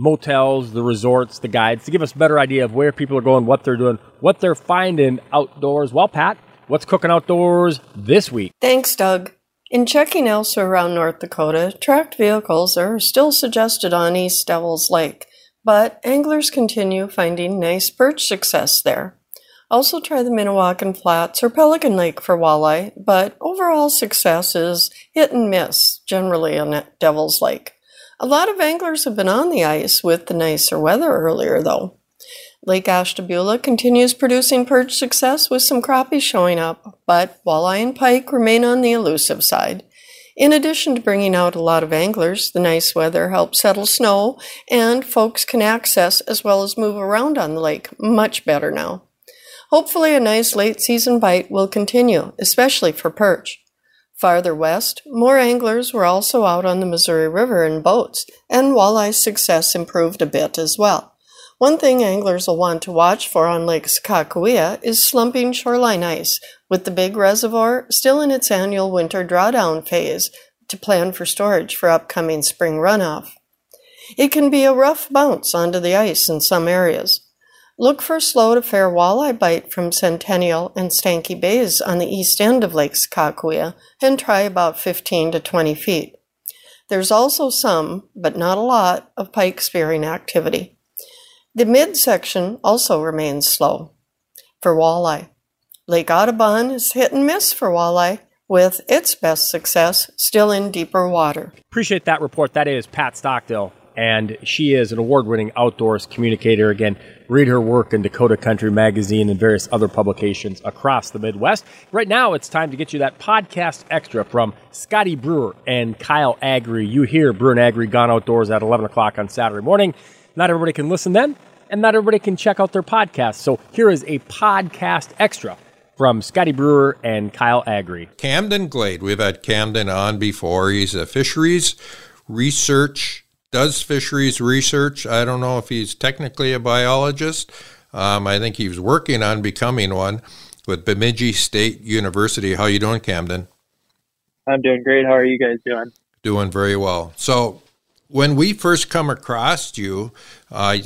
motels, the resorts, the guides, to give us a better idea of where people are going, what they're doing, what they're finding outdoors. Well, Pat, what's cooking outdoors this week? Thanks, Doug. In checking elsewhere around North Dakota, tracked vehicles are still suggested on East Devil's Lake, but anglers continue finding nice perch success there. Also try the Minnewaukan Flats or Pelican Lake for walleye, but overall success is hit and miss, generally on Devil's Lake. A lot of anglers have been on the ice with the nicer weather earlier, though. Lake Ashtabula continues producing perch success with some crappie showing up, but walleye and pike remain on the elusive side. In addition to bringing out a lot of anglers, the nice weather helps settle snow, and folks can access as well as move around on the lake much better now. Hopefully a nice late-season bite will continue, especially for perch. Farther west, more anglers were also out on the Missouri River in boats, and walleye success improved a bit as well. One thing anglers will want to watch for on Lake Sakakawea is slumping shoreline ice, with the big reservoir still in its annual winter drawdown phase to plan for storage for upcoming spring runoff. It can be a rough bounce onto the ice in some areas. Look for a slow to fair walleye bite from Centennial and Stanky Bays on the east end of Lake Sakakawea and try about 15 to 20 feet. There's also some, but not a lot, of pike spearing activity. The midsection also remains slow for walleye. Lake Audubon is hit and miss for walleye, with its best success still in deeper water. Appreciate that report. That is Pat Stockdale. And she is an award-winning outdoors communicator. Again, read her work in Dakota Country Magazine and various other publications across the Midwest. Right now, it's time to get you that podcast extra from Scotty Brewer and Kyle Agri. You hear Brewer & Agri Gone Outdoors at 11 o'clock on Saturday morning. Not everybody can listen then, and not everybody can check out their podcast. So here is a podcast extra from Scotty Brewer and Kyle Agri. Camden Glade. We've had Camden on before. He's a fisheries research. I don't know if he's technically a biologist. I think he was working on becoming one with Bemidji State University. How you doing, Camden? I'm doing great. How are you guys doing? Doing very well. So when we first come across you,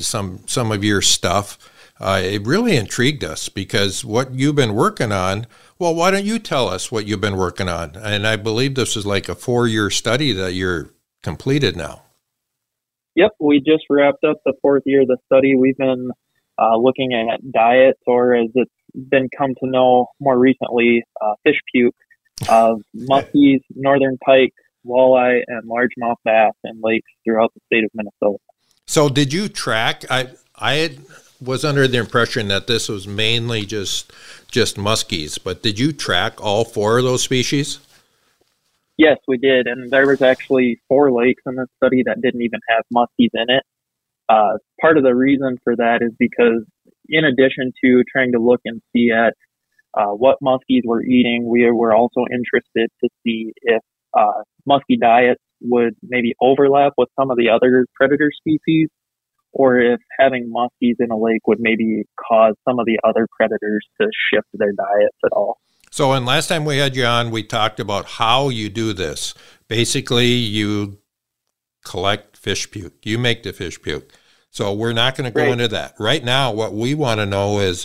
some of your stuff, it really intrigued us because what you've been working on. Well, why don't you tell us what you've been working on? And I believe this is like a 4-year study that you're completed now. Yep, we just wrapped up the 4th year of the study. We've been looking at diets, or as it's been come to know more recently, fish puke of muskies, northern pike, walleye, and largemouth bass in lakes throughout the state of Minnesota. So did you track? I was under the impression that this was mainly just muskies, but did you track all 4 of those species? Yes, we did, and there was actually 4 lakes in this study that didn't even have muskies in it. Part of the reason for that is because in addition to trying to look and see at what muskies were eating, we were also interested to see if muskie diets would maybe overlap with some of the other predator species, or if having muskies in a lake would maybe cause some of the other predators to shift their diets at all. So, and last time we had you on, we talked about how you do this. Basically, you collect fish puke. You make the fish puke. So we're not going to go into that. Right now, what we want to know is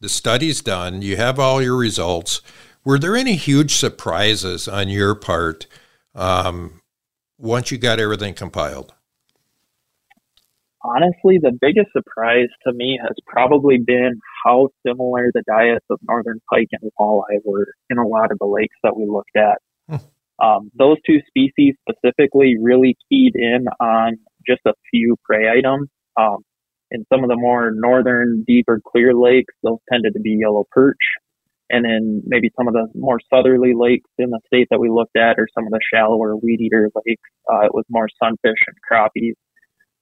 the study's done. You have all your results. Were there any huge surprises on your part once you got everything compiled? Honestly, the biggest surprise to me has probably been how similar the diets of northern pike and walleye were in a lot of the lakes that we looked at. Those two species specifically really keyed in on just a few prey items. In some of the more northern, deeper, clear lakes, those tended to be yellow perch. And in maybe some of the more southerly lakes in the state that we looked at, or some of the shallower weed-eater lakes, it was more sunfish and crappies.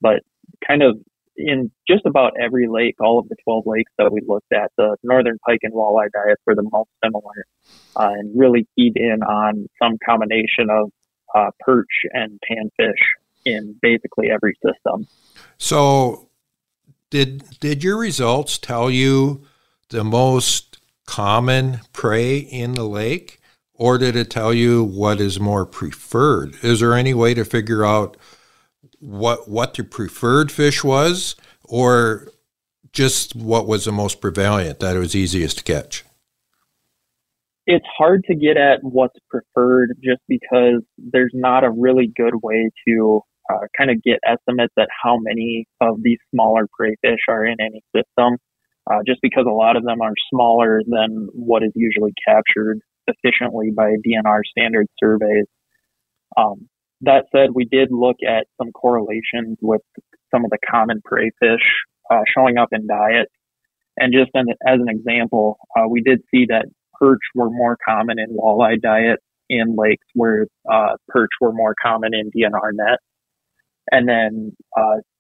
But kind of in just about every lake, all of the 12 lakes that we looked at, the northern pike and walleye diets were the most similar, and really keyed in on some combination of perch and panfish in basically every system. So did your results tell you the most common prey in the lake, or did it tell you what is more preferred? Is there any way to figure out what the preferred fish was, or just what was the most prevalent, that it was easiest to catch? It's hard to get at what's preferred just because there's not a really good way to kind of get estimates at how many of these smaller prey fish are in any system, just because a lot of them are smaller than what is usually captured efficiently by DNR standard surveys. That said, we did look at some correlations with some of the common prey fish showing up in diet. And just as an example, we did see that perch were more common in walleye diet in lakes where perch were more common in DNR net. And then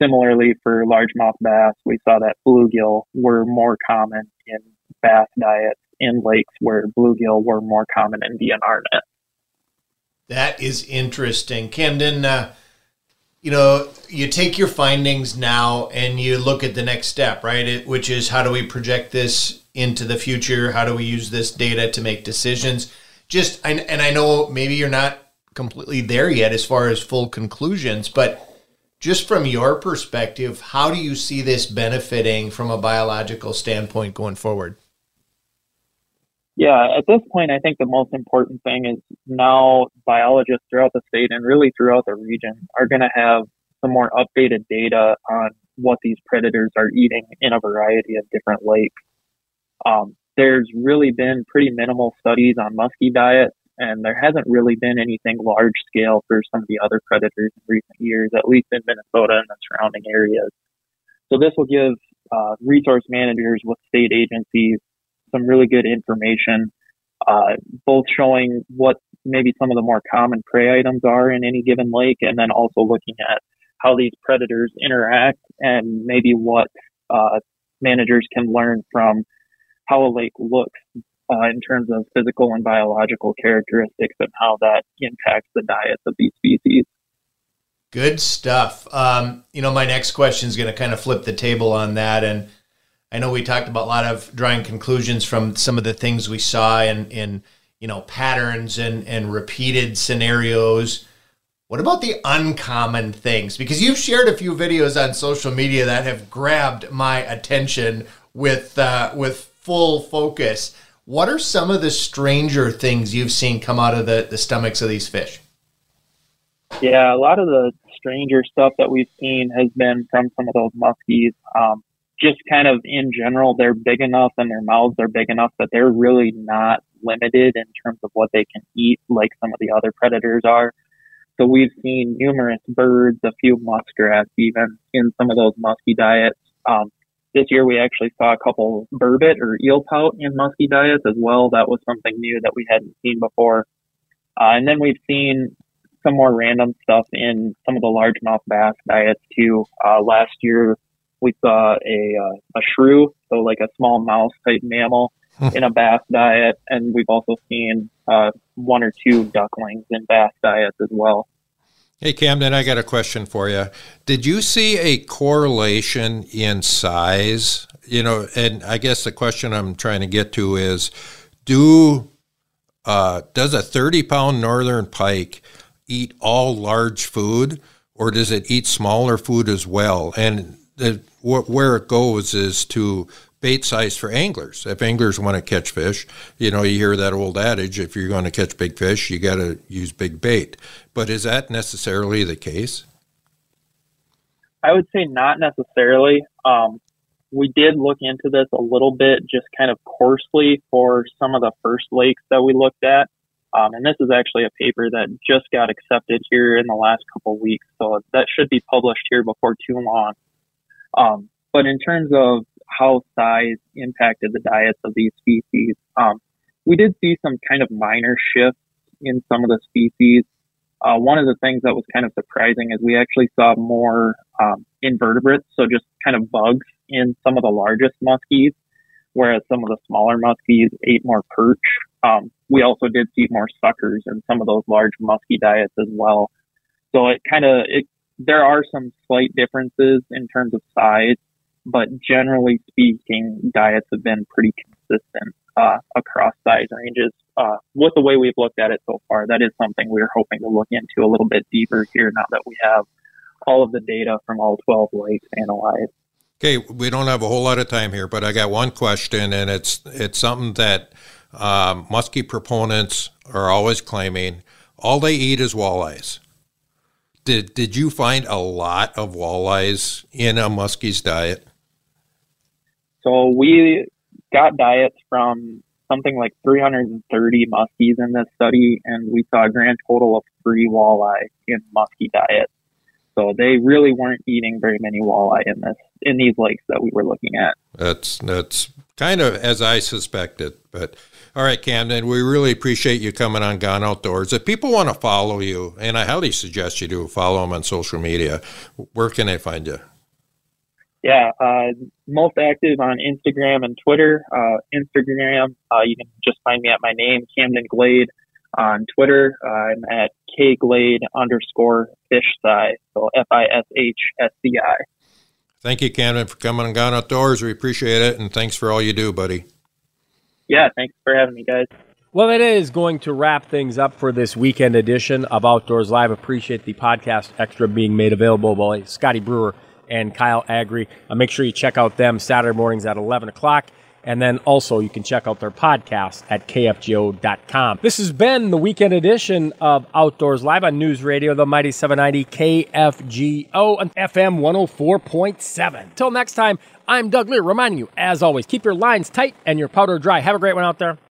similarly for largemouth bass, we saw that bluegill were more common in bass diets in lakes where bluegill were more common in DNR net. That is interesting. Camden, you take your findings now and you look at the next step, right? Which is, how do we project this into the future? How do we use this data to make decisions? And I know maybe you're not completely there yet as far as full conclusions, but just from your perspective, how do you see this benefiting from a biological standpoint going forward? Yeah, at this point, I think the most important thing is now biologists throughout the state and really throughout the region are going to have some more updated data on what these predators are eating in a variety of different lakes. There's really been pretty minimal studies on musky diets, and there hasn't really been anything large scale for some of the other predators in recent years, at least in Minnesota and the surrounding areas. So this will give resource managers with state agencies some really good information, both showing what maybe some of the more common prey items are in any given lake, and then also looking at how these predators interact and maybe what managers can learn from how a lake looks in terms of physical and biological characteristics and how that impacts the diets of these species. Good stuff. My next question is going to kind of flip the table on that, and I know we talked about a lot of drawing conclusions from some of the things we saw in patterns and repeated scenarios. What about the uncommon things? Because you've shared a few videos on social media that have grabbed my attention with full focus. What are some of the stranger things you've seen come out of the stomachs of these fish? Yeah, a lot of the stranger stuff that we've seen has been from some of those muskies. Just kind of in general, they're big enough and their mouths are big enough that they're really not limited in terms of what they can eat like some of the other predators are. So we've seen numerous birds, a few muskrats even, in some of those musky diets. This year we actually saw a couple burbot or eel pout in musky diets as well. That was something new that we hadn't seen before. And then we've seen some more random stuff in some of the largemouth bass diets too. Last year, we saw a shrew, so like a small mouse type mammal, in a bass diet, and we've also seen one or two ducklings in bass diets as well. Hey Camden, I got a question for you. Did you see a correlation in size? And I guess the question I'm trying to get to is, does a 30-pound northern pike eat all large food, or does it eat smaller food as well? And where it goes is to bait size for anglers. If anglers want to catch fish, you hear that old adage, if you're going to catch big fish, you got to use big bait. But is that necessarily the case? I would say not necessarily. We did look into this a little bit, just kind of coarsely, for some of the first lakes that we looked at. And this is actually a paper that just got accepted here in the last couple of weeks, so that should be published here before too long. But in terms of how size impacted the diets of these species, we did see some kind of minor shifts in some of the species. One of the things that was kind of surprising is we actually saw more invertebrates, so just kind of bugs, in some of the largest muskies, whereas some of the smaller muskies ate more perch. We also did see more suckers in some of those large musky diets as well. So there are some slight differences in terms of size, but generally speaking, diets have been pretty consistent across size ranges. With the way we've looked at it so far, that is something we're hoping to look into a little bit deeper here now that we have all of the data from all 12 lakes analyzed. Okay, we don't have a whole lot of time here, but I got one question, and it's something that muskie proponents are always claiming. All they eat is walleyes. Did you find a lot of walleyes in a muskie's diet? So we got diets from something like 330 muskies in this study, and we saw a grand total of 3 walleye in muskie diets. So they really weren't eating very many walleye in these lakes that we were looking at. That's kind of as I suspected. But all right, Camden, we really appreciate you coming on Gone Outdoors. If people want to follow you, and I highly suggest you do, follow them on social media, where can they find you? Yeah, most active on Instagram and Twitter. Instagram, you can just find me at my name, Camden Glade. On Twitter, I'm at kglade_fishsci, so FISHSCI. Thank you, Camden, for coming on Gone Outdoors. We appreciate it, and thanks for all you do, buddy. Yeah, thanks for having me, guys. Well, that is going to wrap things up for this weekend edition of Outdoors Live. Appreciate the podcast extra being made available by Scotty Brewer and Kyle Agri. Make sure you check out them Saturday mornings at 11 o'clock. And then also you can check out their podcast at KFGO.com. This has been the weekend edition of Outdoors Live on News Radio, the Mighty 790 KFGO and FM 104.7. Till next time, I'm Doug Lear reminding you, as always, keep your lines tight and your powder dry. Have a great one out there.